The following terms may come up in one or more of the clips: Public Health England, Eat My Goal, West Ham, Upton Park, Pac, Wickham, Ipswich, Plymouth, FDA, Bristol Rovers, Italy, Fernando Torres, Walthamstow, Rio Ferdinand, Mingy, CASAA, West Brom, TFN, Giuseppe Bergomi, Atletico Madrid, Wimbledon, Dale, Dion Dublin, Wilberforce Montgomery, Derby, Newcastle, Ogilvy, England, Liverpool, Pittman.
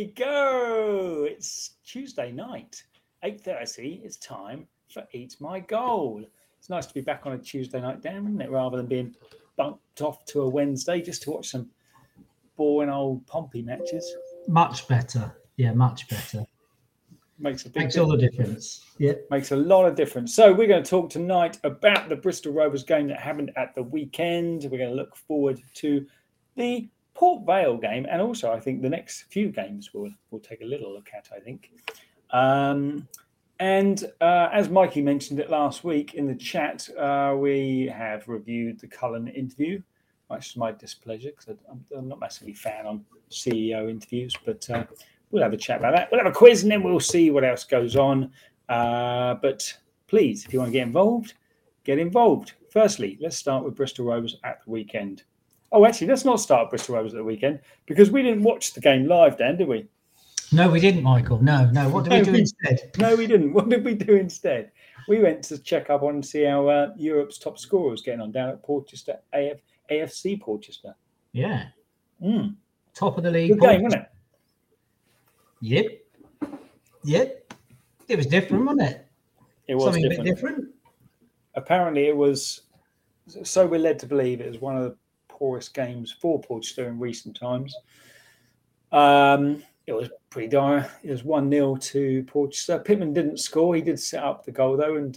we go. It's Tuesday night, 8:30. It's time for Eat My Goal. It's nice to be back on a Tuesday night, Dan, isn't it? Rather than being bumped off to a Wednesday just to watch some boring old Pompey matches. Much better. Yeah, much better. Makes all the difference. Yeah, makes a lot of difference. So we're going to talk tonight about the Bristol Rovers game that happened at the weekend. We're going to look forward to the Port Vale game, and also I think the next few games we'll take a little look at. I think, as Mikey mentioned it last week in the chat, we have reviewed the Cullen interview, much to my displeasure because I'm not massively fan on CEO interviews, but. We'll have a chat about that. We'll have a quiz and then we'll see what else goes on. But please, if you want to get involved, get involved. Firstly, let's start with Bristol Rovers at the weekend. Oh, actually, let's not start Bristol Rovers at the weekend because we didn't watch the game live, Dan, did we? No, we didn't, Michael. No. What did we do instead? No, we didn't. What did we do instead? We went to check up on and see how Europe's top scorer was getting on down at Portchester, AFC Portchester. Yeah. Mm. Top of the league. Good game, wasn't it? Yep. It was different, wasn't it? It was something different. A bit different. Apparently, it was. So we're led to believe it was one of the poorest games for Portchester in recent times. It was pretty dire. It was 1-0 to Portchester. Pittman didn't score. He did set up the goal though, and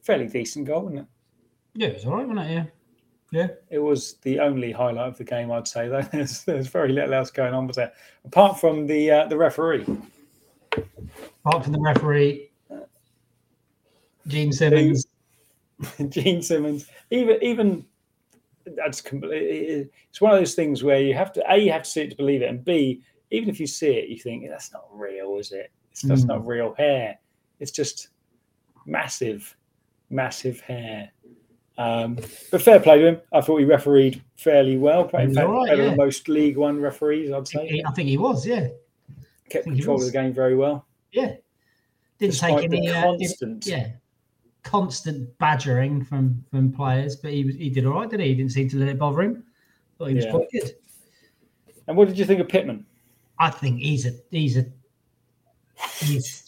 fairly decent goal, wasn't it? Yeah, it was all right, wasn't it? Yeah. It was the only highlight of the game, I'd say, though. There's very little else going on, was there? Apart from the referee. Apart from the referee, Gene Simmons. Gene Simmons. Even that's completely. It's one of those things where you have to A, you have to see it to believe it, and B, even if you see it, you think that's not real, is it? That's not real hair. It's just massive, massive hair. But fair play to him. I thought he refereed fairly well. Better than most League One referees, I'd say. I think he was, yeah. Kept control of the game very well. Yeah. Didn't take any constant badgering from players, but he did all right, didn't he? He didn't seem to let it bother him. Thought he was quite good. And what did you think of Pittman? I think he's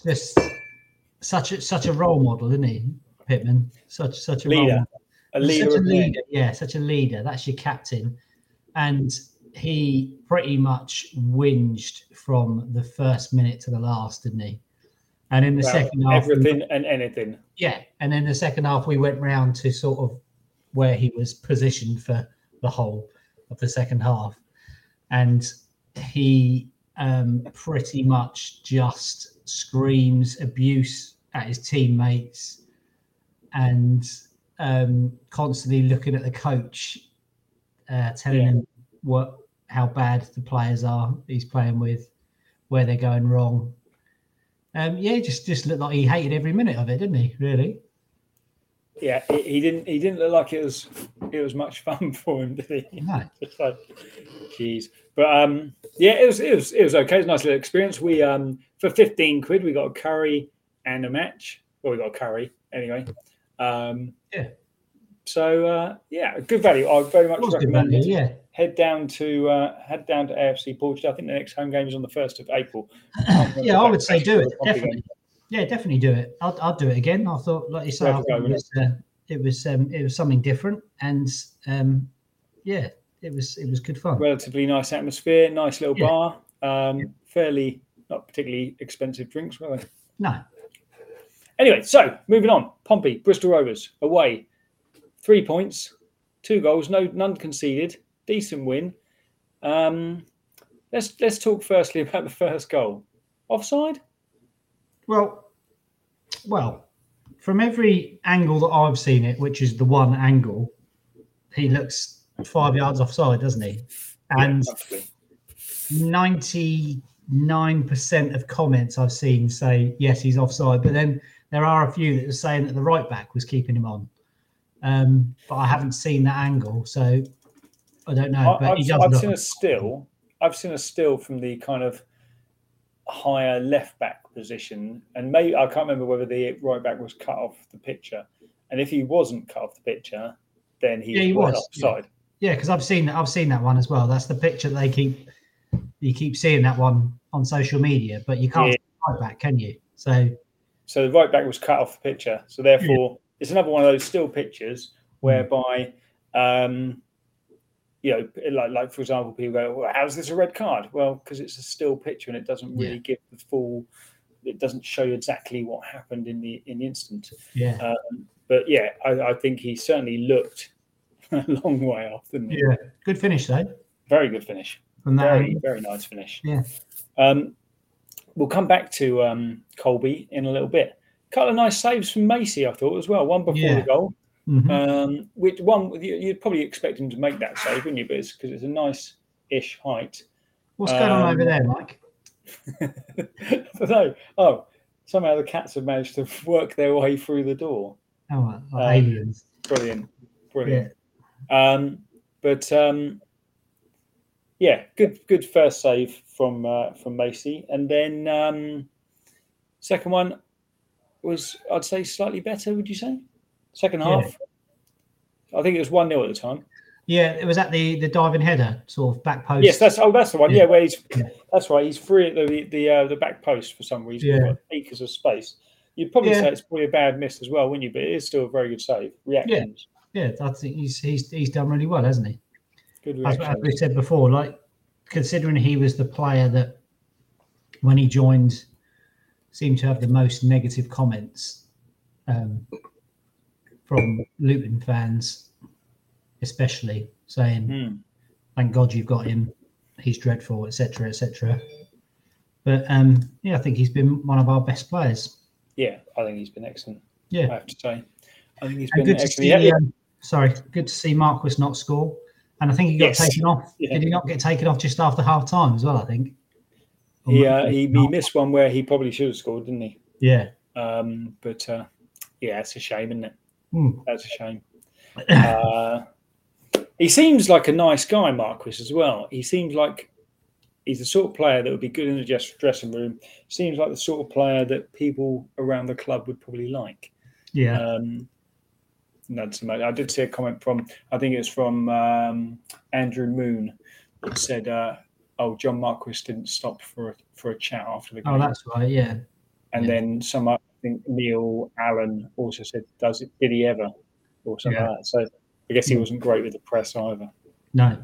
just such a role model, isn't he? Pittman, such a leader. Role model. Such a leader. That's your captain. And he pretty much whinged from the first minute to the last, didn't he? And in the second half... Everything and anything. Yeah, and in the second half, we went round to sort of where he was positioned for the whole of the second half. And he pretty much just screams abuse at his teammates and... constantly looking at the coach, telling him how bad the players are he's playing with, where they're going wrong. Just looked like he hated every minute of it, didn't he? Really? Yeah, he didn't look like it was much fun for him, did he? No. Just like, geez. But it was okay. It was a nice little experience. We for 15 quid we got a curry and a match. Well, we got a curry anyway. Good value. I very much recommend it. Yeah. Head down to AFC Portchester. I think the next home game is on the 1st of April. I would say do it. Definitely. Yeah, definitely do it. I'll do it again. I thought, like you said, it was something different, and it was good fun. Relatively nice atmosphere, nice little bar. Fairly not particularly expensive drinks, were they? No. Anyway, so moving on. Pompey, Bristol Rovers, away. 3 points, 2 goals, none conceded. Decent win. Let's talk firstly about the first goal. Offside? Well, from every angle that I've seen it, which is the one angle, he looks 5 yards offside, doesn't he? And 99% of comments I've seen say, yes, he's offside, but then... There are a few that are saying that the right back was keeping him on, but I haven't seen that angle, so I don't know. But I've seen a still from the kind of higher left back position, and maybe I can't remember whether the right back was cut off the picture. And if he wasn't cut off the picture, then he was offside. Yeah, because I've seen that one as well. That's the picture they keep You keep seeing that one on social media, but you can't see the right back, can you? So the right back was cut off the picture. So therefore, it's another one of those still pictures whereby, like for example, people go, well, how's this a red card? Well, because it's a still picture and it doesn't really give the full. It doesn't show you exactly what happened in the instant. Yeah. But yeah, I think he certainly looked a long way off, didn't he? Yeah. Good finish though. Very good finish. Very nice finish. Yeah. We'll come back to Colby in a little bit. A couple of nice saves from Macy, I thought, as well. One before the goal. Mm-hmm. Which one you'd probably expect him to make that save, wouldn't you? But it's because it's a nice-ish height. What's going on over there, Mike? I don't know. Oh, somehow the cats have managed to work their way through the door. Oh, aliens! Brilliant. Yeah. Good first save from Macy, and then second one was, I'd say, slightly better. Would you say? Second half, I think it was 1-0 at the time. Yeah, it was at the diving header, sort of back post. Yes, that's the one. Yeah, where that's right. He's free at the back post for some reason. Yeah. Got acres of space. You'd probably say it's probably a bad miss as well, wouldn't you? But it is still a very good save. Reactions. Yeah, I think he's done really well, hasn't he? Good reaction. As we said before, like considering he was the player that when he joined seemed to have the most negative comments. From Luton fans, especially, saying, "Thank God you've got him. He's dreadful," etc., etc. But I think he's been one of our best players. Yeah, I think he's been excellent. Yeah, I have to say, I think he's been good excellent. To see, good to see Marquis not score, and I think he got taken off. Yeah. Did he not get taken off just after half time as well? I think. He missed one where he probably should have scored, didn't he? Yeah. It's a shame, isn't it? That's a shame. He seems like a nice guy, Marquis, as well. He seems like he's the sort of player that would be good in the dressing room. Seems like the sort of player that people around the club would probably like. Yeah. Not so much. I did see a comment from, I think it was from Andrew Moon, that said, John Marquis didn't stop for a chat after the game. Oh, that's right, yeah. And then some other. I think Neil Allen also said, did he ever? Or something like that. So I guess he wasn't great with the press either. No.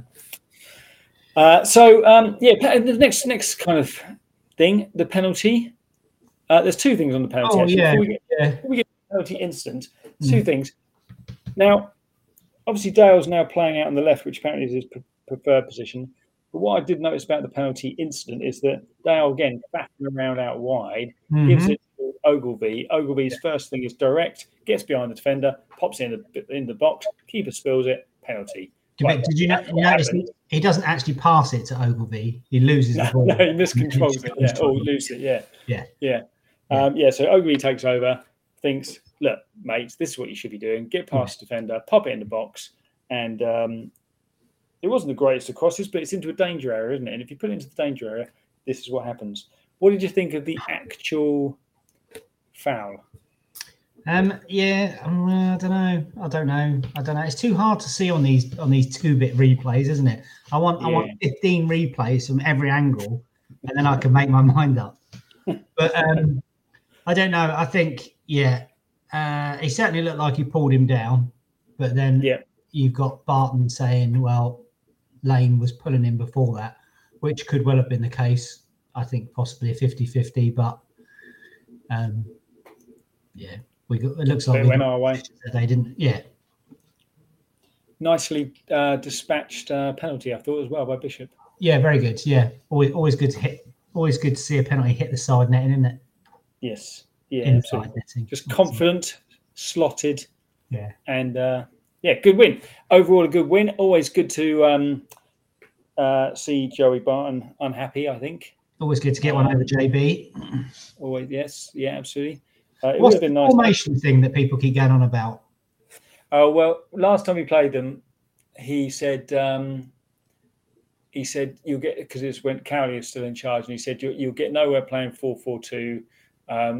The next kind of thing, the penalty. There's two things on the penalty. Oh, actually. Yeah. Before we get to the penalty incident, two things. Now, obviously Dale's now playing out on the left, which apparently is his preferred position. But what I did notice about the penalty incident is that Dale, again, backing around out wide, gives it to Ogilvy. Ogilvy's first thing is direct, gets behind the defender, pops in the box, keeper spills it, penalty. Did you notice he doesn't actually pass it to Ogilvy? He loses the ball. No, he miscontrols it, or loses it, so Ogilvy takes over, thinks, look, mates, this is what you should be doing. Get past the defender, pop it in the box, and... it wasn't the greatest of crosses, but it's into a danger area, isn't it? And if you put it into the danger area, this is what happens. What did you think of the actual foul? I don't know. It's too hard to see on these 2-bit replays, isn't it? I want 15 replays from every angle, and then I can make my mind up. But I don't know. I think he certainly looked like he pulled him down, but then you've got Barton saying, well, Lane was pulling him before that, which could well have been the case. I think possibly a 50-50, but it looks like it went our way. They didn't. Yeah, nicely dispatched penalty, I thought, as well by Bishop. Yeah, very good. Yeah, always good to hit. Always good to see a penalty hit the side netting, isn't it? Yes. Yeah. Inside netting. Just confident, slotted. Yeah. And. Good win. Overall, a good win. Always good to see Joey Barton unhappy, I think. Always good to get one over JB. Always, yes. Yeah, absolutely. What's the formation thing that people keep going on about? Oh, well, last time we played them, he said you'll get, because it's when Cowley is still in charge, and he said you'll get nowhere playing 4-4-2.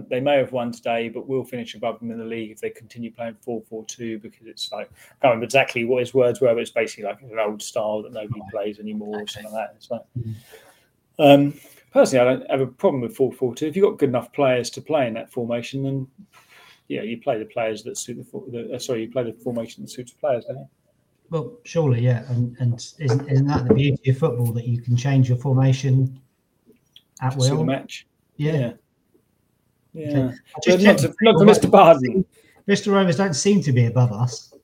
They may have won today, but we'll finish above them in the league if they continue playing 4-4-2, because it's like, I can't remember exactly what his words were, but it's basically like an old style that nobody plays anymore or something like that. It's like, Personally, I don't have a problem with 4-4-2. If you've got good enough players to play in that formation, then yeah, you play the players that suit you play the formation that suits the players, don't you? Well, surely, yeah. And isn't that the beauty of football, that you can change your formation at will? To the match. Yeah. Okay. Not to Mr. Barnsley. Bristol Rovers don't seem to be above us.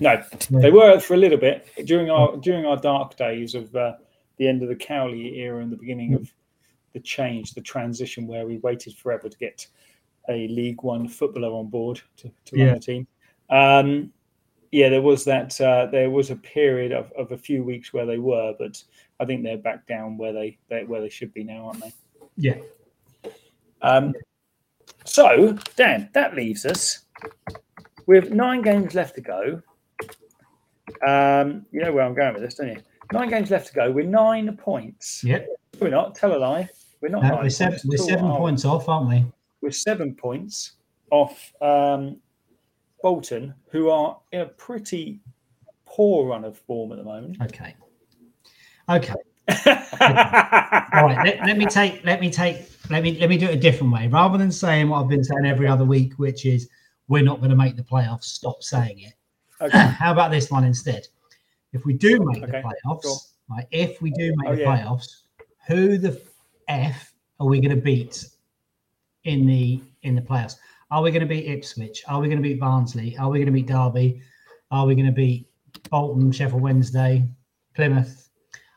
No, they were for a little bit during our dark days of the end of the Cowley era and the beginning of the change, the transition, where we waited forever to get a League One footballer on board to run the team. There was that. There was a period of a few weeks where they were, but I think they're back down where they should be now, aren't they? Yeah. So, Dan, that leaves us with 9 games left to go. You know where I'm going with this, don't you? 9 games left to go. We're 9 points. Yep. We're not. Tell a lie. We're not. No, we're 7 points off, aren't we? We're 7 points off Bolton, who are in a pretty poor run of form at the moment. Okay. All right. Let me do it a different way. Rather than saying what I've been saying every other week, which is we're not going to make the playoffs, stop saying it. Okay. How about this one instead? If we do make the playoffs, right? If we do make the playoffs, who the F are we going to beat in the playoffs? Are we going to beat Ipswich? Are we going to beat Barnsley? Are we going to beat Derby? Are we going to beat Bolton, Sheffield Wednesday, Plymouth?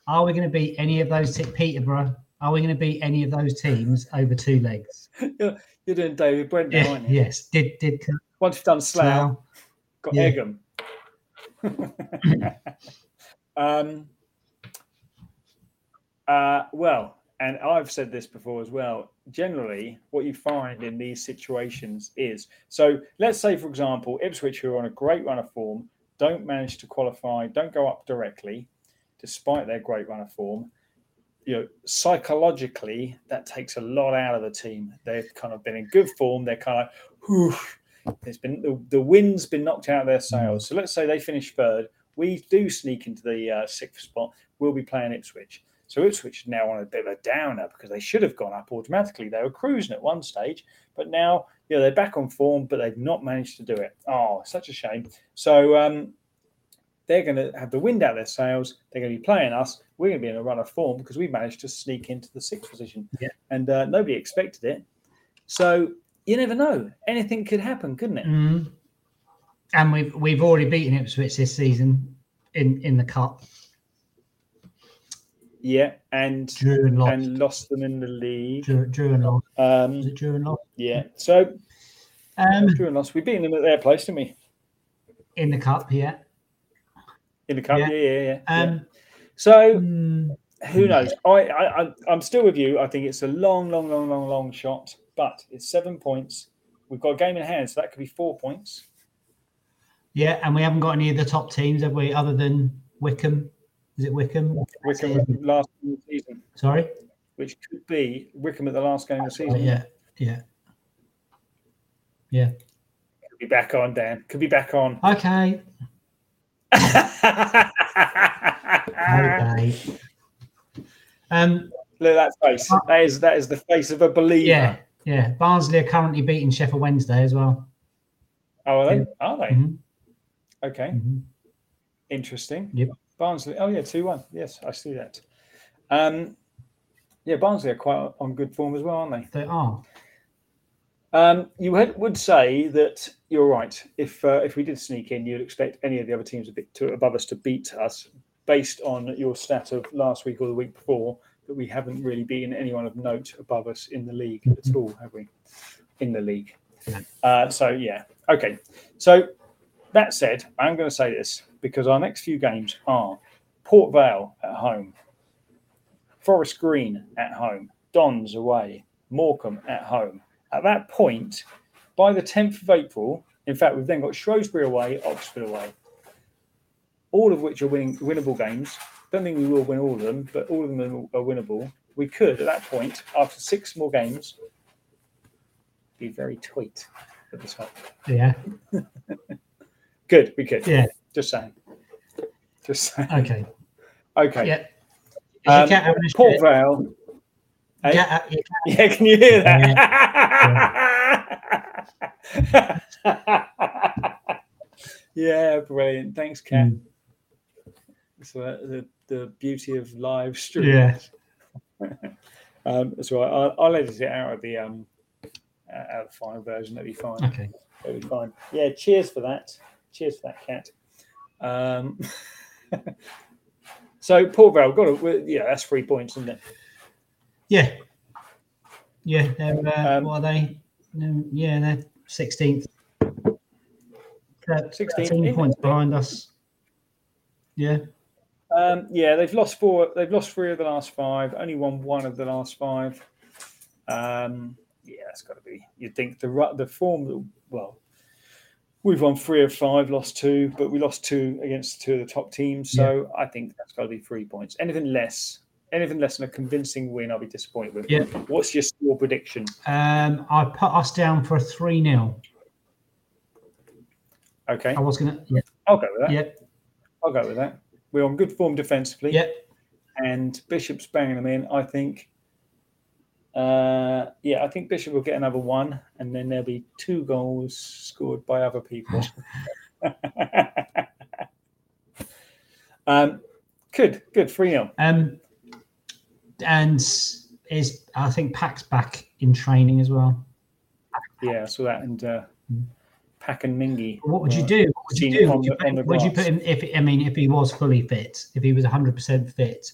Are we going to beat any of those? Peterborough? Are we going to beat any of those teams over 2 legs? You're doing David Brent, aren't you? Yes. Did once you've done Slough, got Egham. Well, and I've said this before as well. Generally, what you find in these situations is, so let's say, for example, Ipswich, who are on a great run of form, don't manage to qualify, don't go up directly, despite their great run of form. You know, psychologically, that takes a lot out of the team. They've kind of been in good form. They're kind of, it's been the wind's been knocked out of their sails. So let's say they finish third. We do sneak into the 6th spot. We'll be playing Ipswich. So Ipswich are now on a bit of a downer because they should have gone up automatically. They were cruising at one stage, but now they're back on form, but they've not managed to do it. Oh, such a shame. So they're going to have the wind out of their sails. They're going to be playing us. We're going to be in a run of form because we managed to sneak into the 6th position, and nobody expected it. So you never know. Anything could happen, couldn't it? Mm. And we've already beaten Ipswich this season in the cup. Yeah, and drew and lost them in the league. Drew and lost. Was it drew and lost? Yeah. So drew and lost. We beat them at their place, didn't we? In the cup, yeah. In the cup, yeah. So who knows? I'm still with you. I think it's a long shot, but it's 7 points. We've got a game in hand, so that could be 4 points. Yeah, and we haven't got any of the top teams, have we? Other than Wickham. Is it Wickham? Wickham at the last game of the season. Sorry? Which could be Wickham at the last game of the season. Yeah. Could be back on, Dan. Could be back on. Okay. Okay. Look at that face. That is the face of a believer. Yeah. Barnsley are currently beating Sheffield Wednesday as well. Oh, are they? Mm-hmm. Okay. Mm-hmm. Interesting. Yep. Barnsley, 2-1. Yes, I see that. Barnsley are quite on good form as well, aren't they? They are. You would say that you're right. If we did sneak in, you'd expect any of the other teams a bit above us to beat us, based on your stat of last week or the week before, that we haven't really beaten anyone of note above us in the league at all, have we? In the league. Okay. So that said, I'm going to say this, because our next few games are Port Vale at home, Forest Green at home, Dons away, Morecambe at home. At that point, by the 10th of April, in fact, we've then got Shrewsbury away, Oxford away, all of which are winnable games. Don't think we will win all of them, but all of them are winnable. We could, at that point, after 6 more games, be very tight at the top. Yeah. Good, we could. Yeah. Just saying. Okay. Yeah. Port Vale. Hey? Yeah, yeah, can you hear that? Yeah, yeah, brilliant. Thanks, Kat. Mm. So the beauty of live streams. Yeah. That's right. I'll edit it out of the final version. That'd be fine. Okay. That'd be fine. Yeah. Cheers for that. Cheers for that, Kat. So Port Vale, that's 3 points, isn't it? Yeah. Yeah. What are they? Yeah, they're 16th. 13 points behind us. Yeah. Yeah, they've lost four. They've lost three of the last five. Only won one of the last five. Yeah, that's got to be. You'd think the form. Well, we've won 3 of 5, lost 2, but we lost 2 against 2 of the top teams. So yeah. I think that's got to be 3 points. Anything less than a convincing win, I'll be disappointed with. Yeah. What's your score prediction? I put us down for a 3-0. Okay. I was gonna. Yeah. I'll go with that. Yeah. I'll go with that. We're on good form defensively. Yep. And Bishop's banging them in. I think, I think Bishop will get another one, and then there'll be 2 goals scored by other people. Good. 3-0. And I think Pac's back in training as well. Yeah, I saw that. And Pac and Mingy. What would you do? Would you put him if he was fully fit, if he was 100% fit,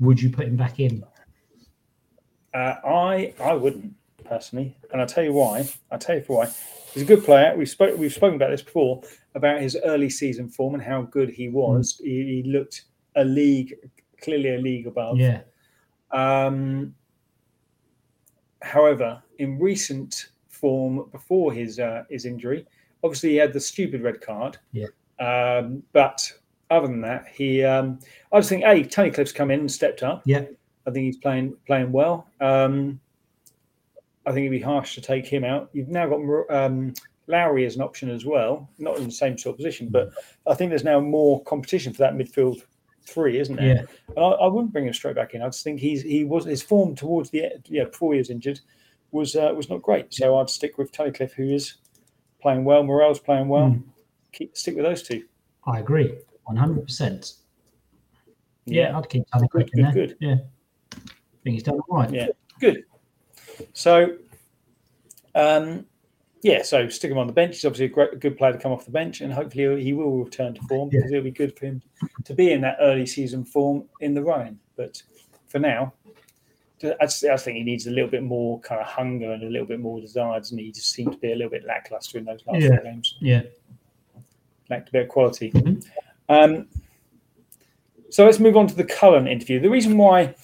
would you put him back in? I wouldn't personally, and I'll tell you why. I'll tell you why. He's a good player. We've spoken about this before, about his early season form and how good he was. Mm. He looked clearly a league above. Yeah. However, in recent form before his injury, obviously he had the stupid red card. Yeah. But other than that, he I just think Tunnicliffe's come in and stepped up. Yeah. I think he's playing well. I think it'd be harsh to take him out. You've now got Lowry as an option as well, not in the same sort of position, but I think there's now more competition for that midfield 3, isn't there? Yeah. And I wouldn't bring him straight back in. I just think his form towards the end, before he was injured, was not great. So I'd stick with Tunnicliffe, who is playing well. Morel's playing well. Stick with those 2. I agree, 100%. Yeah, I'd keep Tunnicliffe in there. Good. Yeah. I think he's done all right. Yeah, good. So, so stick him on the bench. He's obviously a good player to come off the bench, and hopefully he will return to form because it'll be good for him to be in that early season form in the running. But for now, I think he needs a little bit more kind of hunger and a little bit more desire, and he just seemed to be a little bit lackluster in those last few games. Yeah, lacked a bit of quality. Mm-hmm. So let's move on to the Cullen interview. The reason why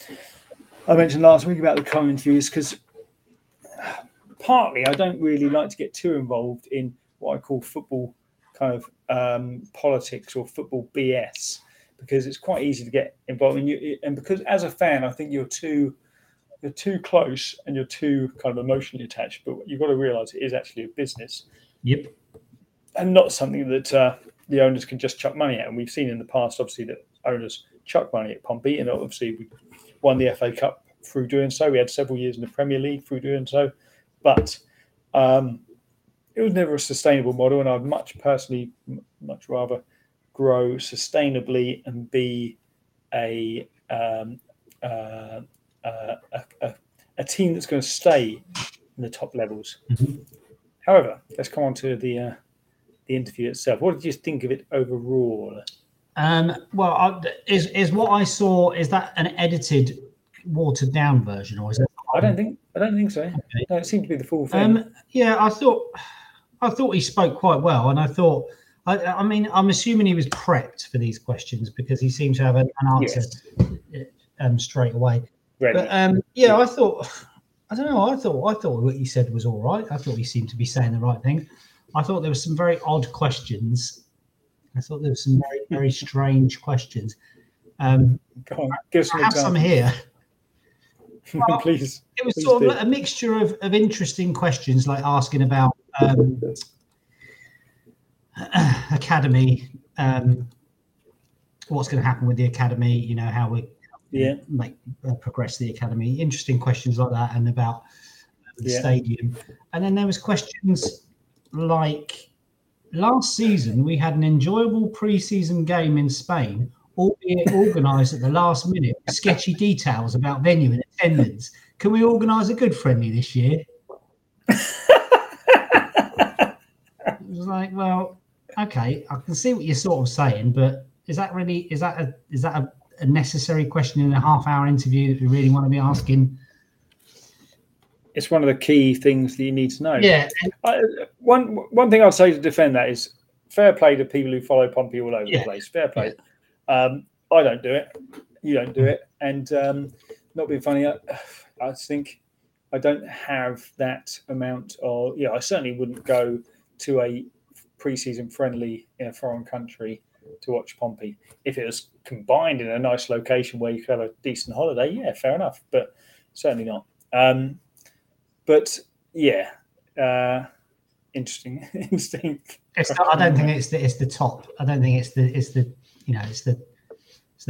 I mentioned last week about the Cullen interview is because partly I don't really like to get too involved in what I call football kind of politics or football BS, because it's quite easy to get involved in you. And because as a fan, I think you're too close and you're too kind of emotionally attached. But you've got to realise it is actually a business. Yep. And not something that the owners can just chuck money at. And we've seen in the past, obviously, that owners chuck money at Pompey. And obviously, we won the FA Cup through doing so. We had several years in the Premier League through doing so. But it was never a sustainable model. And I'd much rather grow sustainably and be a team that's going to stay in the top levels. Mm-hmm. However, let's come on to the interview itself. What did you think of it overall? Is what I saw, is that an edited, watered down version, or is it? I don't think so. Okay. No, it seemed to be the full thing. I thought he spoke quite well, and I thought. I mean, I'm assuming he was prepped for these questions because he seemed to have an answer straight away. Right. But I thought what he said was all right. I thought he seemed to be saying the right thing. I thought there were some very odd questions. I thought there were some very, very strange questions. Go on, give us some here. Well, please. It was sort of a mixture of interesting questions, like asking about academy, what's going to happen with the academy, you know, how we progress the academy. Interesting questions like that, and about the stadium. And then there was questions like, last season we had an enjoyable pre-season game in Spain, albeit organised at the last minute with sketchy details about venue and attendance. Can we organise a good friendly this year? It was like, well, okay, I can see what you're sort of saying, but is that a necessary question in a half-hour interview that we really want to be asking? It's one of the key things that you need to know. Yeah. One thing I'd say to defend that is fair play to people who follow Pompey all over the place. Fair play. Yeah. I don't do it. You don't do it. And not being funny, I think I don't have that amount of... Yeah, I certainly wouldn't go to a pre-season friendly in a foreign country to watch Pompey. If it was combined in a nice location where you could have a decent holiday, yeah, fair enough. But certainly not. Interesting. I don't think it's the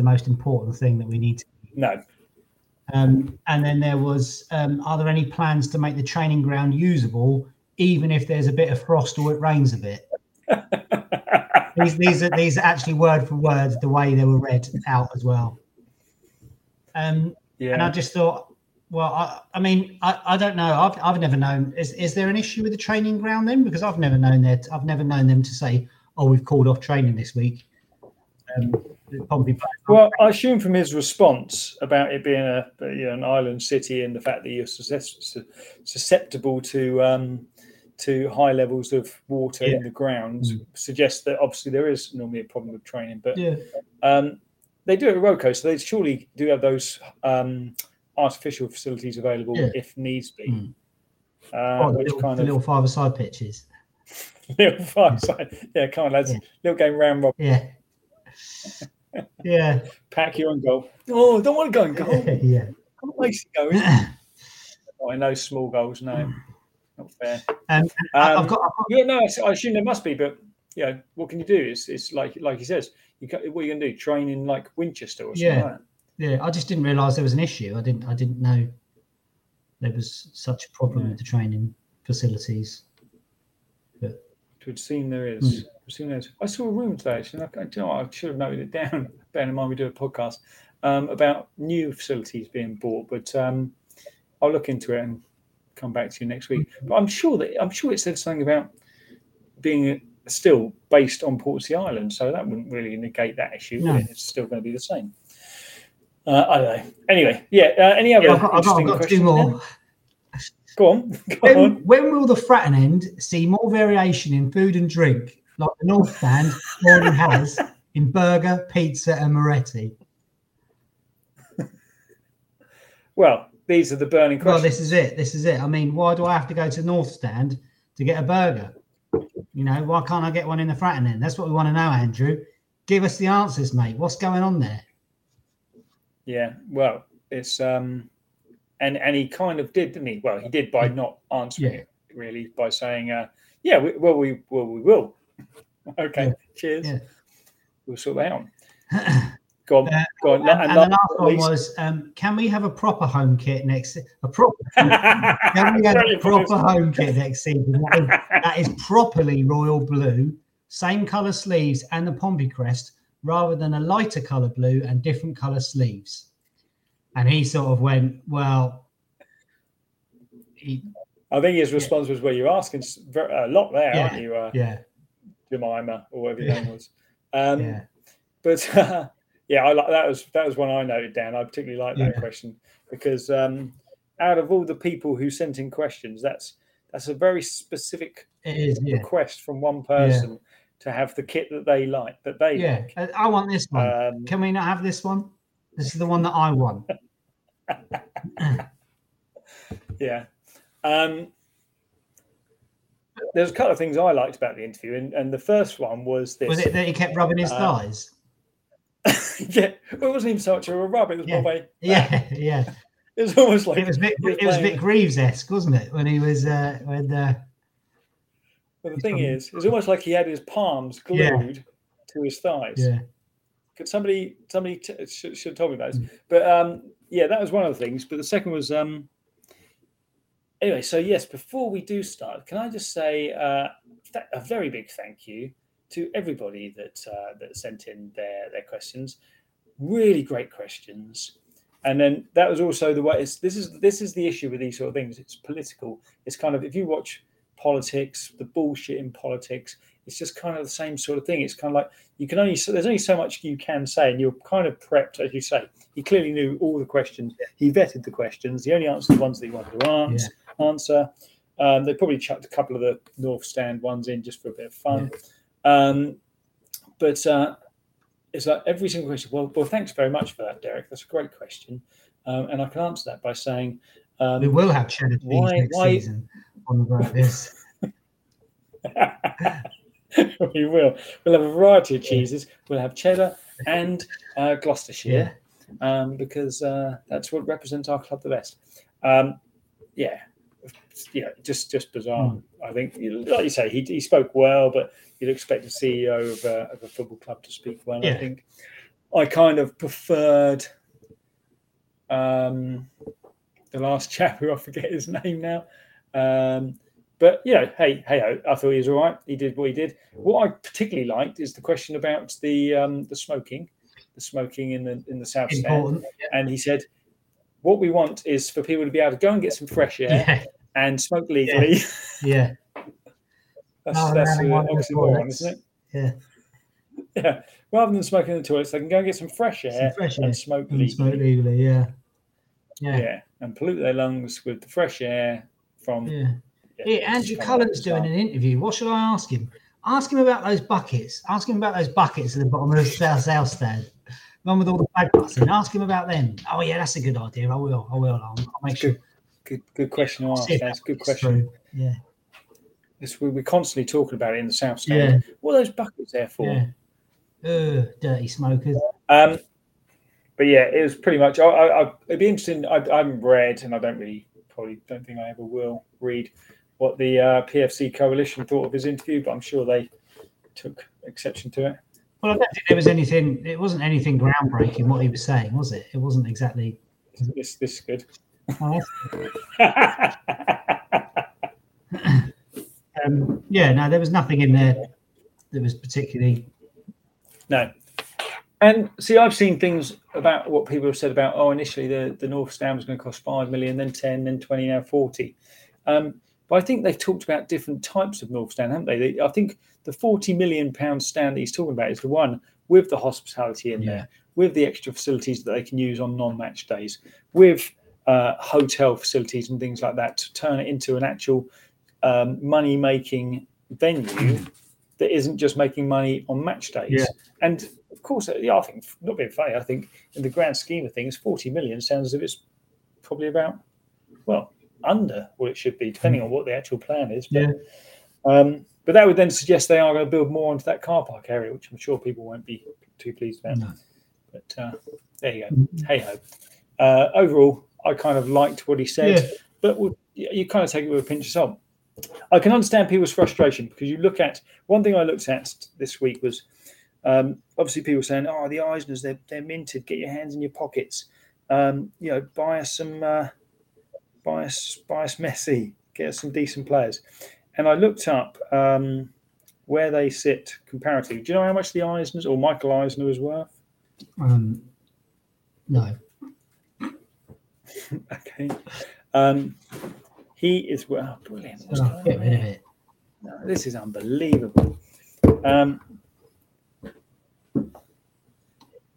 most important thing that we need to do. No. And then there was, are there any plans to make the training ground usable, even if there's a bit of frost or it rains a bit? These are actually word for word the way they were read out as well. And I just thought, well, I mean, I don't know. I've never known. Is there an issue with the training ground then? Because I've never known them to say, "Oh, we've called off training this week." Well, I assume from his response about it being an island city and the fact that you're susceptible to high levels of water in the ground suggests that obviously there is normally a problem with training. But they do it at Roco, so they surely do have those artificial facilities available if needs be. Little five-a-side pitches. Little five-a-side. Yeah, come on, lads. Yeah. Little game round robin. Yeah. Yeah. Pac, you're on goal. Oh, I don't want to go on goal. Yeah. I'm not wasting going. I know small goals, no. Not fair. I assume there must be, but what can you do? It's like he says, what are you going to do? Train in like Winchester or something like that? Yeah, I just didn't realise there was an issue. I didn't know there was such a problem with the training facilities. But it would seem there is. I saw a room today, actually, I should have noted it down. Bear in mind we do a podcast about new facilities being bought, but I'll look into it and come back to you next week. But I'm sure it said something about being still based on Portsea Island, so that wouldn't really negate that issue. No. It's still going to be the same. I don't know. Anyway, any other I've got two more. Go on. When will the Fratton End see more variation in food and drink, like the North Stand already has in burger, pizza and Moretti? Well, these are the burning questions. Well, this is it. I mean, why do I have to go to the North Stand to get a burger? Why can't I get one in the Fratton End? That's what we want to know, Andrew. Give us the answers, mate. What's going on there? Yeah, well, it's and he kind of did, didn't he? Well, he did by not answering it, really, by saying, we will. Okay, cheers. Yeah. We'll sort that out. Go on. And the last one was, can we have a proper home kit next? Can we have a proper home kit next season? That is properly royal blue, same colour sleeves and the Pompey crest, rather than a lighter colour blue and different colour sleeves. And he sort of went, well... I think his response was, well, you're asking a lot there, aren't you, Jemima, or whatever your name was. But, that was one I noted down. I particularly like that question, because out of all the people who sent in questions, that's a very specific request from one person. Yeah. To have the kit that they like, that they like. I want this one. Can we not have this one? This is the one that I want. Yeah. There's a couple of things I liked about the interview, and the first one was this. Was it that he kept rubbing his thighs? Yeah. Well, it wasn't even so much of a rub. It was more way. Yeah. It was almost like it was a bit Greaves-esque, wasn't it? When he was But the thing is, it's almost like he had his palms glued to his thighs. Yeah. Somebody should have told me about this. But yeah, that was one of the things. But the second was anyway. So yes, before we do start, can I just say a very big thank you to everybody that sent in their questions. Really great questions. And then that was also the way. This is the issue with these sort of things. It's political. It's kind of, if you watch politics, the bullshit in politics, it's just kind of the same sort of thing. It's kind of like there's only so much you can say, and you're kind of prepped, as you say. He clearly knew all the questions. He vetted the questions. He only answered the ones that he wanted to answer. They probably chucked a couple of the North Stand ones in just for a bit of fun. Yeah. But it's like every single question. Well, thanks very much for that, Derek. That's a great question, and I can answer that by saying we will have cheddar cheese next season on the road. This. We will. We'll have a variety of cheeses. We'll have cheddar and Gloucestershire because that's what represents our club the best. Just bizarre. I think, like you say, he spoke well, but you'd expect the CEO of a football club to speak well. Yeah. I think I kind of preferred the last chap who I forget his name now. But, hey, I thought he was all right. He did what he did. What I particularly liked is the question about the smoking in the South Stand. And he said, what we want is for people to be able to go and get some fresh air and smoke legally. Yeah. That's obviously what we want, isn't it? Yeah. Rather than smoking in the toilets, they can go and get some fresh air and smoke legally. Yeah. And pollute their lungs with the fresh air from... Yeah. Andrew Cullen's doing an interview. What should I ask him? Ask him about those buckets. Ask him about those buckets at the bottom of the South Stand. The one with all the bagpipes in. Ask him about them. Oh, yeah, that's a good idea. I will. I'll make sure. Good question to ask. That's a good question. Yeah. We're constantly talking about it in the South Stand. Yeah. What are those buckets there for? Yeah. Dirty smokers. But, yeah, it was pretty much... it'd be interesting. I haven't read, and I don't think I ever will read... what the PFC coalition thought of his interview, but I'm sure they took exception to it. Well, I don't think there was anything. It wasn't anything groundbreaking what he was saying, was it? It wasn't exactly. This is good. Oh, that's good. There was nothing in there that was particularly. No. And see, I've seen things about what people have said about, initially the North Stand was going to cost 5 million, then 10, then 20, now 40. I think they've talked about different types of North Stand, haven't they? I think the £40 million stand that he's talking about is the one with the hospitality in there, with the extra facilities that they can use on non-match days, with hotel facilities and things like that, to turn it into an actual money-making venue that isn't just making money on match days. Yeah. And, of course, I think, not being funny, I think in the grand scheme of things, 40 million sounds as if it's probably about, under what it should be, depending on what the actual plan is. But, but that would then suggest they are going to build more into that car park area, which I'm sure people won't be too pleased about. No. But there you go. Hey-ho. Overall, I kind of liked what he said, but you kind of take it with a pinch of salt. I can understand people's frustration because you look at... One thing I looked at this week was obviously people saying, the Eisners, they're minted. Get your hands in your pockets. Buy us some... Bias Messi, get us some decent players. And I looked up where they sit comparatively. Do you know how much the Eisners or Michael Eisner was worth? No. Okay. He is worth... Oh, brilliant. Get rid of it. No, this is unbelievable.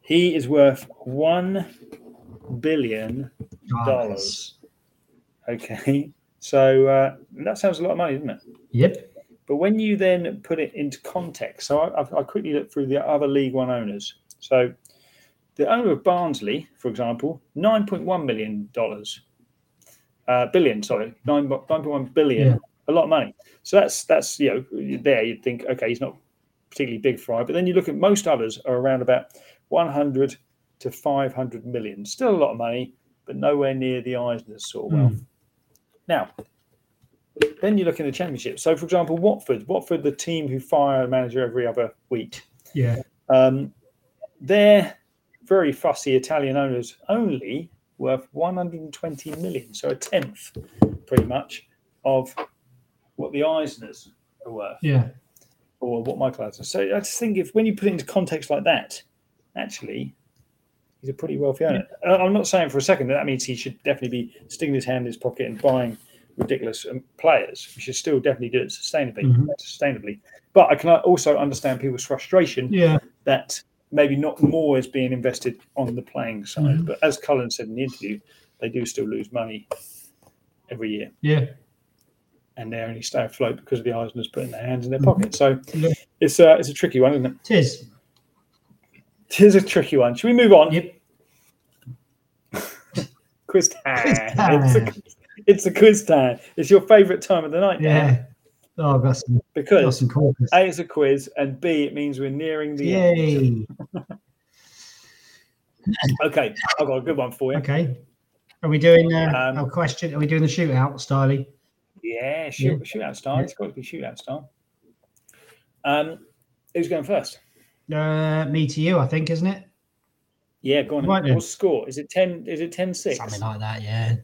He is worth $1 billion. Okay, so that sounds a lot of money, doesn't it? Yep. But when you then put it into context, so I quickly looked through the other League One owners. So the owner of Barnsley, for example, $9.1 billion. A lot of money. So that's there you'd think, okay, he's not particularly big fry, but then you look at most others are around about 100 to 500 million. Still a lot of money, but nowhere near the Eisner's sort of wealth. Now, then you look in the Championship. So, for example, Watford, the team who fire a manager every other week. Yeah. They're very fussy Italian owners, only worth 120 million, so a tenth pretty much of what the Eisners are worth. Yeah. Or what Michael Eisner. So I just think if when you put it into context like that, actually, he's a pretty wealthy owner. Yeah. I'm not saying for a second that means he should definitely be sticking his hand in his pocket and buying ridiculous players. We should still definitely do it sustainably. But I can also understand people's frustration that maybe not more is being invested on the playing side. Mm-hmm. But as Cullen said in the interview, they do still lose money every year. Yeah. And they only stay afloat because of the Eisners putting their hands in their pockets. So it's a tricky one, isn't it? It is. It is a tricky one. Should we move on? Yep. Quiz time. It's a quiz time. It's your favourite time of the night. Yeah. Now. Oh, I've got some. Because A, it's a quiz, and B, it means we're nearing the end. Okay, I've got a good one for you. Okay. Are we doing our question? Are we doing the shootout style? Yeah, shootout style. Yeah. It's got to be shootout style. Who's going first? Me to you, I think, isn't it? Yeah, go on. Right, what's the score? Is it 10? Is it 10-6? Something like that, yeah.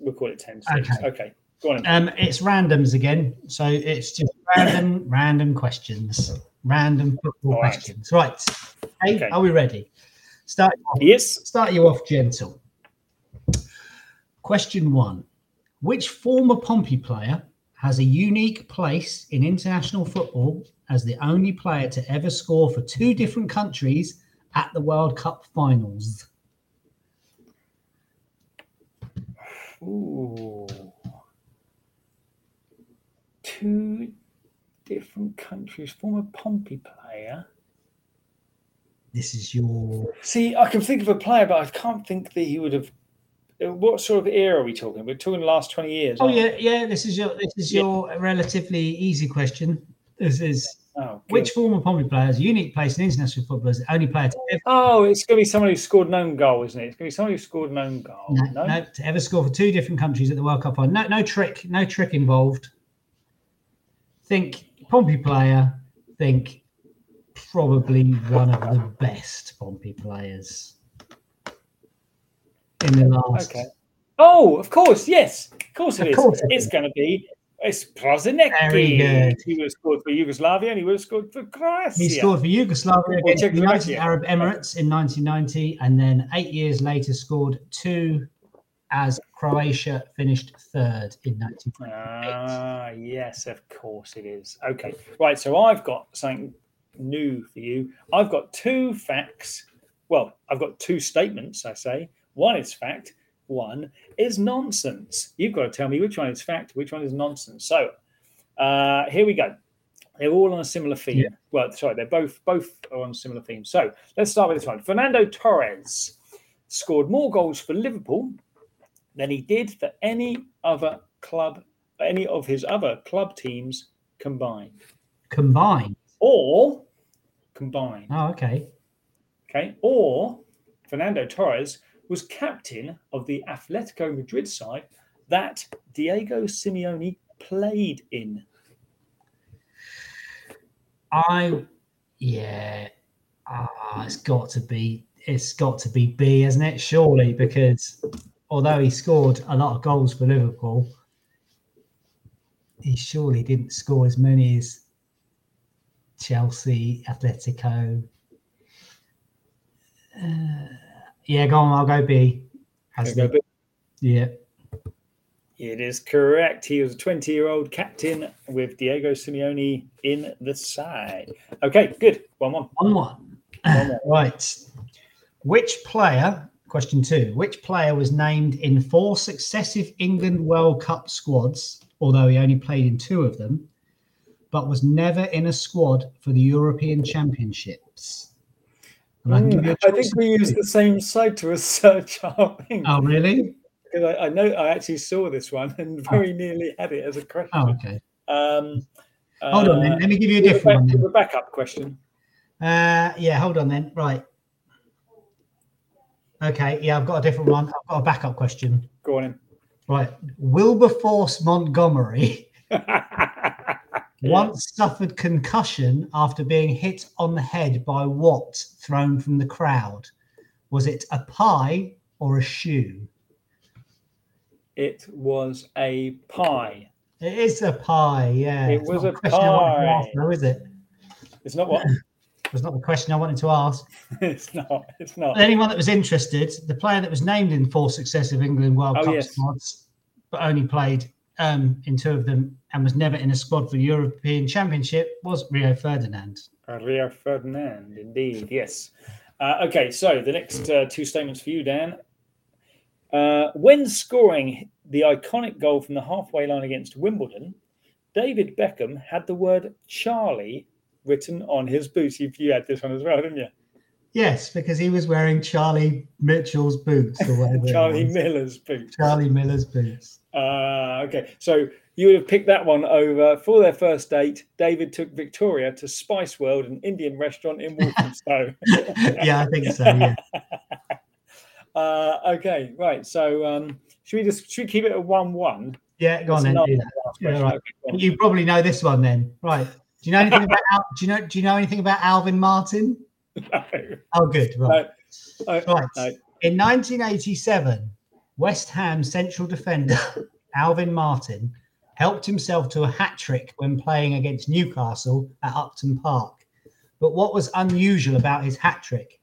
We'll call it 10-6. Okay. Go on. It's randoms again. So it's just random questions. Random football questions. Right. Hey, okay. Are we ready? Start you off gentle. Question 1. Which former Pompey player has a unique place in international football as the only player to ever score for 2 different countries at the World Cup finals? Ooh. 2 different countries, former Pompey player. This is your... See, I can think of a player, but I can't think that he would have... What sort of era are we talking? We're talking the last 20 years. Oh, yeah. This is your relatively easy question. This is... Oh, which former Pompey player has a unique place in international football as the only player to ever... Oh, it's going to be someone who scored an own goal, isn't it? No, to ever score for 2 different countries at the World Cup final. No trick involved. Think Pompey player, think probably one of the best Pompey players in the last... Okay. Oh, of course, yes. Of course it is. It's going to be... It's Prozinecki. He would have scored for Yugoslavia and he would have scored for Croatia. He scored for Yugoslavia against the United Arab Emirates in 1990 and then 8 years later scored 2 as Croatia finished 3rd in 1998. Yes, of course it is. Okay, right, so I've got something new for you. I've got 2 facts. Well, I've got 2 statements, I say. One is fact. One is nonsense. You've got to tell me which one is fact, which one is nonsense. So here we go. They're all on a similar theme. Yeah. Well, sorry, they're both are on a similar theme. So let's start with this one. Fernando Torres scored more goals for Liverpool than he did for any of his other club teams combined. Combined. Oh, okay. Okay. Or Fernando Torres was captain of the Atletico Madrid side that Diego Simeone played in. It's got to be B, isn't it? Surely, because although he scored a lot of goals for Liverpool, he surely didn't score as many as Chelsea, Atletico. Yeah, go on. I'll go B. Yeah. It is correct. He was a 20-year-old captain with Diego Simeone in the side. Okay, good. 1-1. 1-1. Right. Question 2. Which player was named in 4 successive England World Cup squads, although he only played in 2 of them, but was never in a squad for the European Championships? I think we used the same site to research our thing. Oh, really? Because I know I actually saw this one and very nearly had it as a question. Oh, okay. Hold on then. Let me give you a different one. A backup question. Hold on then. Right. Okay. Yeah, I've got a different one. I've got a backup question. Go on in. Right. Wilberforce Montgomery Once suffered concussion after being hit on the head by what thrown from the crowd? Was it a pie or a shoe? It was a pie. It is a pie, yeah. It was a pie. No, is it? It's not what? It's not the question I wanted to ask. It's not. Anyone that was interested, the player that was named in four successive England World Cup squads, but only played in two of them and was never in a squad for European Championship was Rio Ferdinand. Rio Ferdinand, indeed, yes. Okay, so the next two statements for you, Dan. When scoring the iconic goal from the halfway line against Wimbledon, David Beckham had the word Charlie written on his boots. You had this one as well, didn't you? Yes, because he was wearing Charlie Mitchell's boots. Or whatever. Charlie Miller's boots. Charlie Miller's boots. Okay, so you would have picked that one over. For their first date, David took Victoria to Spice World, an Indian restaurant in Walthamstow. Yeah, I think so, yeah. Okay, right. So should we keep it at 1-1? Yeah, go on then. Do that. Yeah, right. You probably know this one then, right? Do you know anything about Do you know anything about Alvin Martin? No. Oh, good. Right. Right. No. In 1987, West Ham central defender Alvin Martin helped himself to a hat trick when playing against Newcastle at Upton Park. But what was unusual about his hat trick?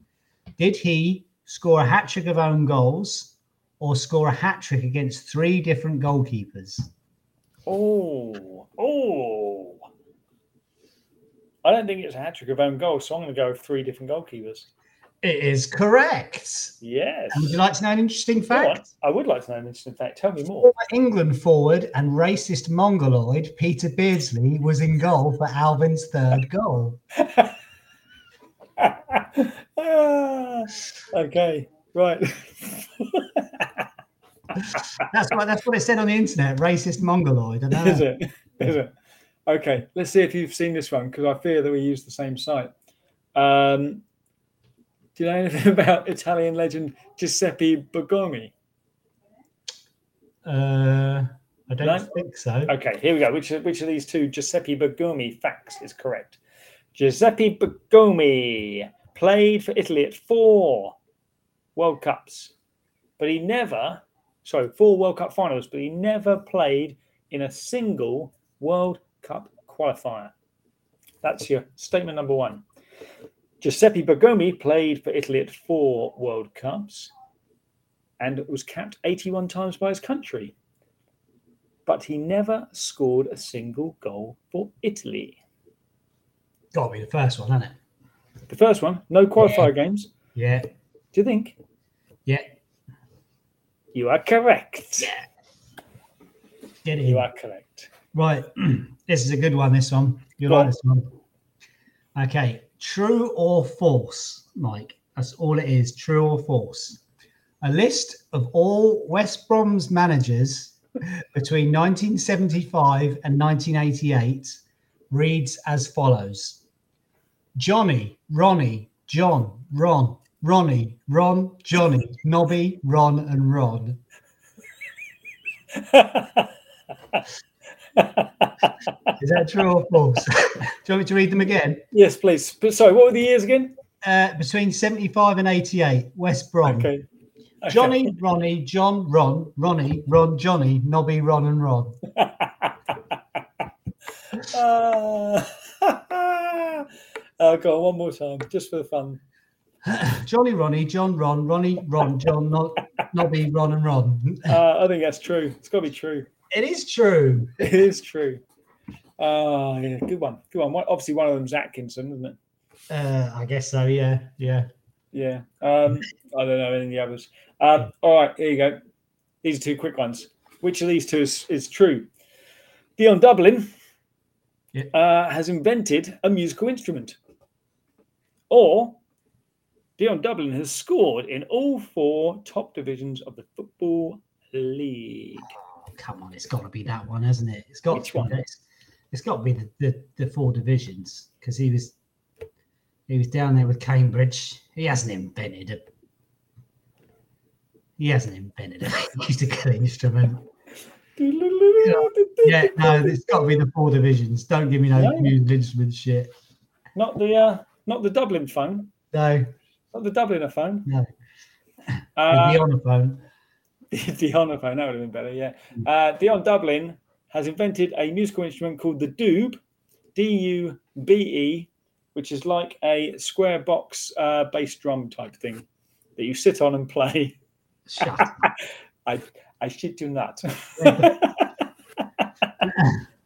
Did he score a hat-trick of own goals, or score a hat-trick against three different goalkeepers? Oh. I don't think it's a hat-trick of own goals, so I'm going to go with three different goalkeepers. It is correct. Yes. And would you like to know an interesting fact? I would like to know an interesting fact. Tell me more. Former England forward and racist mongoloid Peter Beardsley was in goal for Alvin's third goal. Okay, right. That's what it said on the internet. Racist mongoloid. I know. Is it? Okay, let's see if you've seen this one because I fear that we use the same site. Do you know anything about Italian legend Giuseppe Bergomi? I don't think so. Okay, here we go. Which of these two Giuseppe Bergomi facts is correct? Giuseppe Bergomi played for Italy at four World Cup finals, but he never played in a single World Cup qualifier. That's your statement number one. Giuseppe Bergomi played for Italy at four World Cups and was capped 81 times by his country, but he never scored a single goal for Italy. Got to be the first one, hasn't it? The first one? No qualifier games? Yeah. Do you think? Yeah. You are correct. Yeah. Get it. You are correct. Right. This is a good one, this one. You'll like this one. Okay. True or false, Mike? That's all it is. True or false? A list of all West Brom's managers between 1975 and 1988 reads as follows. Johnny, Ronnie, John, Ron, Ronnie, Ron, Johnny, Nobby, Ron, and Rod. Is that true or false? Do you want me to read them again? Yes, please. Sorry, what were the years again? Between 75 and 88, West Brom. Okay. Johnny, Ronnie, John, Ron, Ronnie, Ron, Johnny, Nobby, Ron, and Rod. Go on, one more time, just for the fun. Johnny, Ronnie, John, Ron, Ronnie, Ron, John, Nobby, Ron, and Ron. I think that's true. It's got to be true. It is true. It is true. Yeah, good one. Good one. Obviously, one of them's Atkinson, isn't it? I guess so. Yeah. I don't know any of the others. All right, here you go. These are two quick ones. Which of these two is true? Dion Dublin has invented a musical instrument. Or Dion Dublin has scored in all four top divisions of the Football League. Oh, come on, it's got to be that one, hasn't it? It's got Which to one? It's got to be the four divisions because he was down there with Cambridge. He hasn't invented a musical instrument. Yeah, no, it's got to be the four divisions. Don't give me no musical instrument shit. Not the Dublin phone. No. Not the Dubliner phone. No. The Dion phone. Dion phone. That would have been better. Yeah. Dion Dublin has invented a musical instrument called the dube, D-U-B-E, which is like a square box bass drum type thing that you sit on and play. Shut up. I shit you not.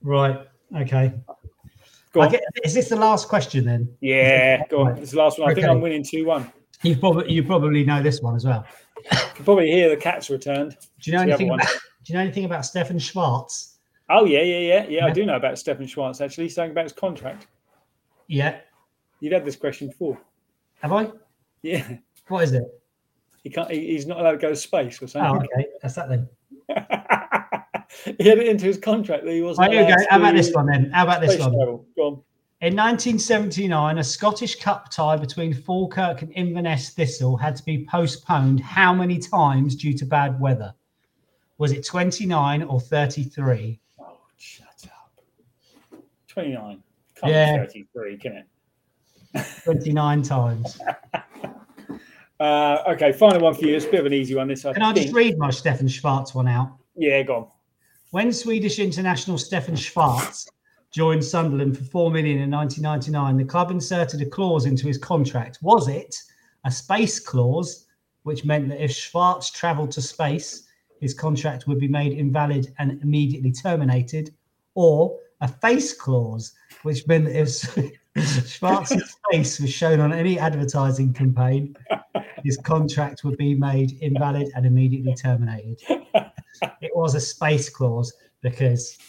Right. Okay. Go on. Is this the last question then? Yeah. Go on. It's the last one. I think I'm winning 2-1. You probably know this one as well. You can probably hear the cat's returned. Do you know anything about Stefan Schwarz? Oh yeah. I do know about Stefan Schwarz actually. Something about his contract. Yeah. You've had this question before. Have I? Yeah. What is it? He can't. He's not allowed to go to space or something. Oh, okay. That's that then. He had it into his contract that he wasn't. Right, okay. How about this one then? How about this one? Go on. In 1979, a Scottish Cup tie between Falkirk and Inverness Thistle had to be postponed how many times due to bad weather? Was it 29 or 33? Oh, shut up. 29. Can't be 33, can it? 29 times. Okay, final one for you. It's a bit of an easy one. This I just read my Stefan Schwarz one out? Yeah, go on. When Swedish international Stefan Schwarz joined Sunderland for $4 million in 1999, the club inserted a clause into his contract. Was it a space clause, which meant that if Schwarz travelled to space, his contract would be made invalid and immediately terminated, or a face clause, which meant that if Schwarz's face was shown on any advertising campaign, his contract would be made invalid and immediately terminated? It was a space clause because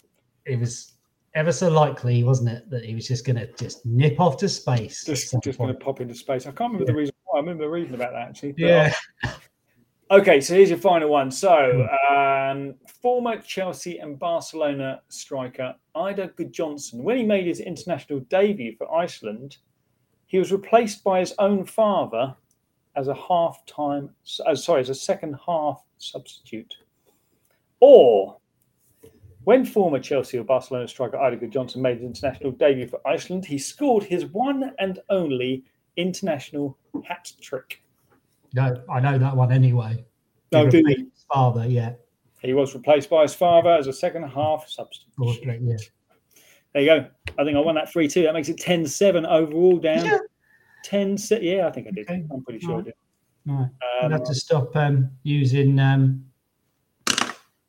it was ever so likely, wasn't it, that he was just going to just nip off to space. Just going to pop into space. I can't remember the reason why. I remember reading about that, actually. Yeah. Okay, so here's your final one. So, former Chelsea and Barcelona striker Ida Gudjonsson, when he made his international debut for Iceland, he was replaced by his own father as a second-half substitute. Or, when former Chelsea or Barcelona striker Ida Gudjonsson made his international debut for Iceland, he scored his one and only international hat-trick. No, I know that one anyway. No, did he? His father, yeah. He was replaced by his father as a second-half substitute. Yeah. There you go. I think I won that 3-2. That makes it 10-7 overall down. Yeah. 10-7. Yeah, I think I did. Okay. I'm pretty sure I did. Right. I'll have to stop using...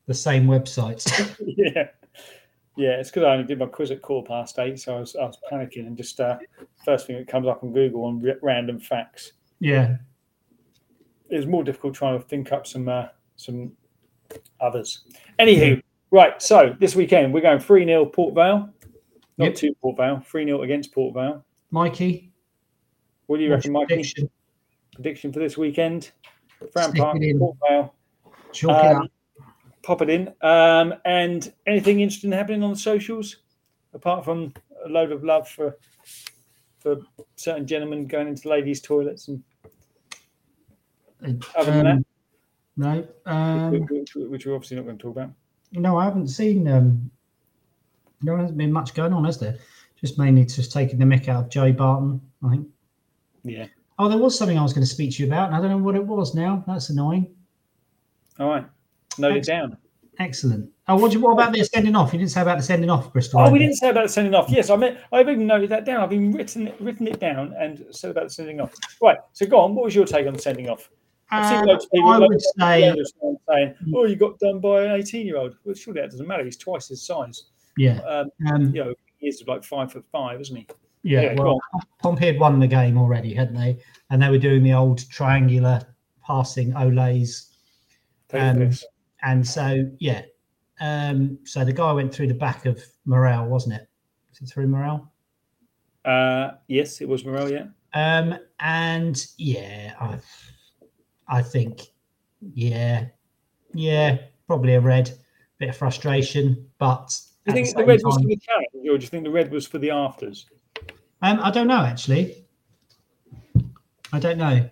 the same websites. Yeah. It's because I only did my quiz at 8:15, so I was panicking and just first thing that comes up on Google on random facts. Yeah, it was more difficult trying to think up some others. Anywho, right. So this weekend we're going 3-0 Port Vale, not to Port Vale. 3-0 against Port Vale. Mikey, what do you reckon, Mikey? Prediction for this weekend: Fran Park, Port Vale. Chalk it up. Pop it in. And anything interesting happening on the socials, apart from a load of love for certain gentlemen going into ladies' toilets and other than that? No. Which we're obviously not going to talk about. No, I haven't seen... there hasn't been much going on, has there? Just mainly just taking the mick out of Joey Barton, I think. Yeah. Oh, there was something I was going to speak to you about, and I don't know what it was now. That's annoying. All right. Note it down. Excellent. Oh, what about the sending off? You didn't say about the sending off, Bristol. Oh, we didn't say about the sending off. Yes, I've even noted that down. I've been written it down and said about the sending off. Right. So go on. What was your take on the sending off? I've seen loads of people saying, "Oh, you got done by an 18-year-old." Well, surely that doesn't matter. He's twice his size. Yeah. He is like 5'5", isn't he? Yeah. Well, Pompey had won the game already, hadn't they? And they were doing the old triangular passing Olays. And so, so the guy went through the back of Morel, wasn't it? Was it through Morel? Yes, it was Morel, yeah. I think probably a red, bit of frustration, but... Do you think the red was for the challenge, or do you think the red was for the afters? I don't know, actually. I don't know.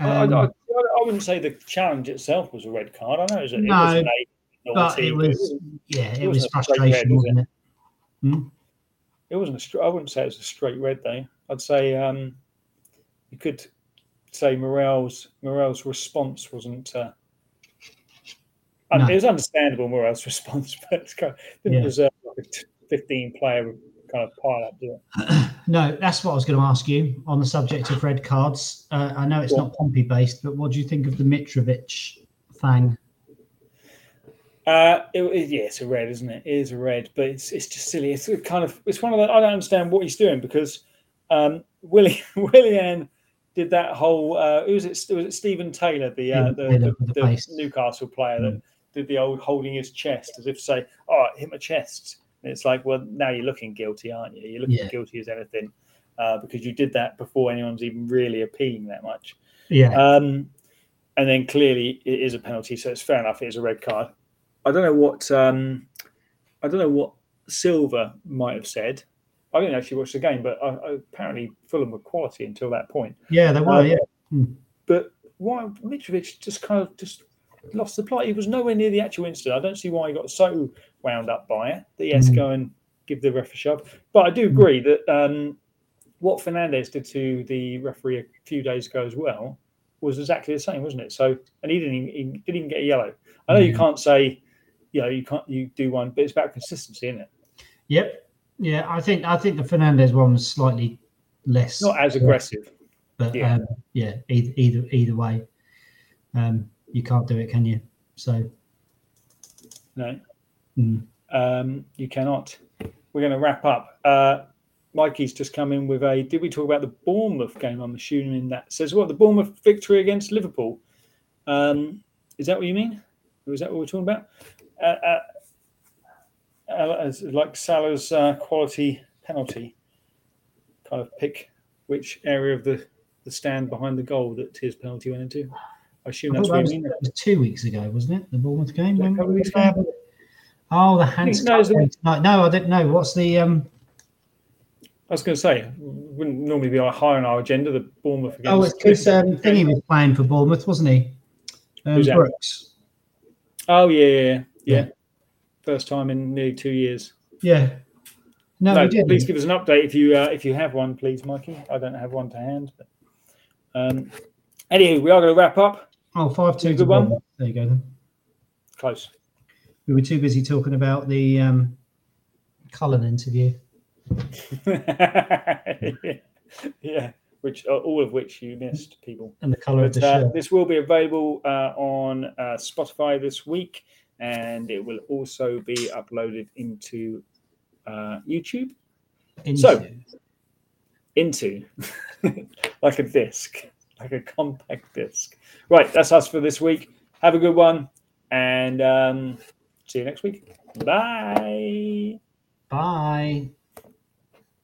I wouldn't say the challenge itself was a red card. I know it was an But team. It was frustration, wasn't it? It wasn't I wouldn't say it was a straight red, though. I'd say you could say Morel's response wasn't. No. It was understandable, Morel's response, but it didn't deserve like a 15-player kind of pile-up, did it? No, that's what I was going to ask you on the subject of red cards. I know it's not Pompey-based, but what do you think of the Mitrovic thing? It's a red, isn't it? It is a red, but it's just silly. It's kind of one of the, I don't understand what he's doing because Willian did that whole who was it? Was it Stephen Taylor, the Newcastle player that did the old holding his chest as if to say, "Oh, hit my chest." And it's like, well, now you're looking guilty, aren't you? You're looking guilty as anything because you did that before anyone's even really appealing that much. Yeah. And then clearly it is a penalty, so it's fair enough. It is a red card. I don't know what Silva might have said. I didn't actually watch the game, but apparently Fulham were quality until that point. Yeah, they were. But why Mitrovic just kind of lost the plot? He was nowhere near the actual incident. I don't see why he got so wound up by it that he has to go and give the ref a shove. But I do agree that what Fernandez did to the referee a few days ago as well was exactly the same, wasn't it? So, and he didn't even get a yellow. I know you can't say. You do one, but it's about consistency, isn't it? Yep. Yeah, I think the Fernandez one was slightly less, not as aggressive, but either way, you can't do it, can you? So no, you cannot. We're going to wrap up. Mikey's just come in with a. Did we talk about the Bournemouth game? I'm assuming that says what the Bournemouth victory against Liverpool. Is that what you mean? Or is that what we're talking about? Like Salah's quality penalty, kind of pick which area of the stand behind the goal that his penalty went into. I assume that's what you mean. That was 2 weeks ago, wasn't it? The Bournemouth game. The hands. No, I didn't know. What's the? I was going to say, wouldn't normally be high on our agenda. The Bournemouth game. Oh, it's because Thingy was playing for Bournemouth, wasn't he? Who's Brooks. Oh yeah. First time in nearly 2 years. Yeah. No please give us an update if you have one, please, Mikey. I don't have one to hand. But, anyway, we are going to wrap up. Oh, 5-2. Good one. There you go then. Close. We were too busy talking about the Cullen interview. Yeah. All of which you missed, people. And the colour of the shirt. This will be available on Spotify this week, and it will also be uploaded into YouTube. Like a disc, like a compact disc. Right, that's us for this week. Have a good one, and see you next week. Bye. Bye.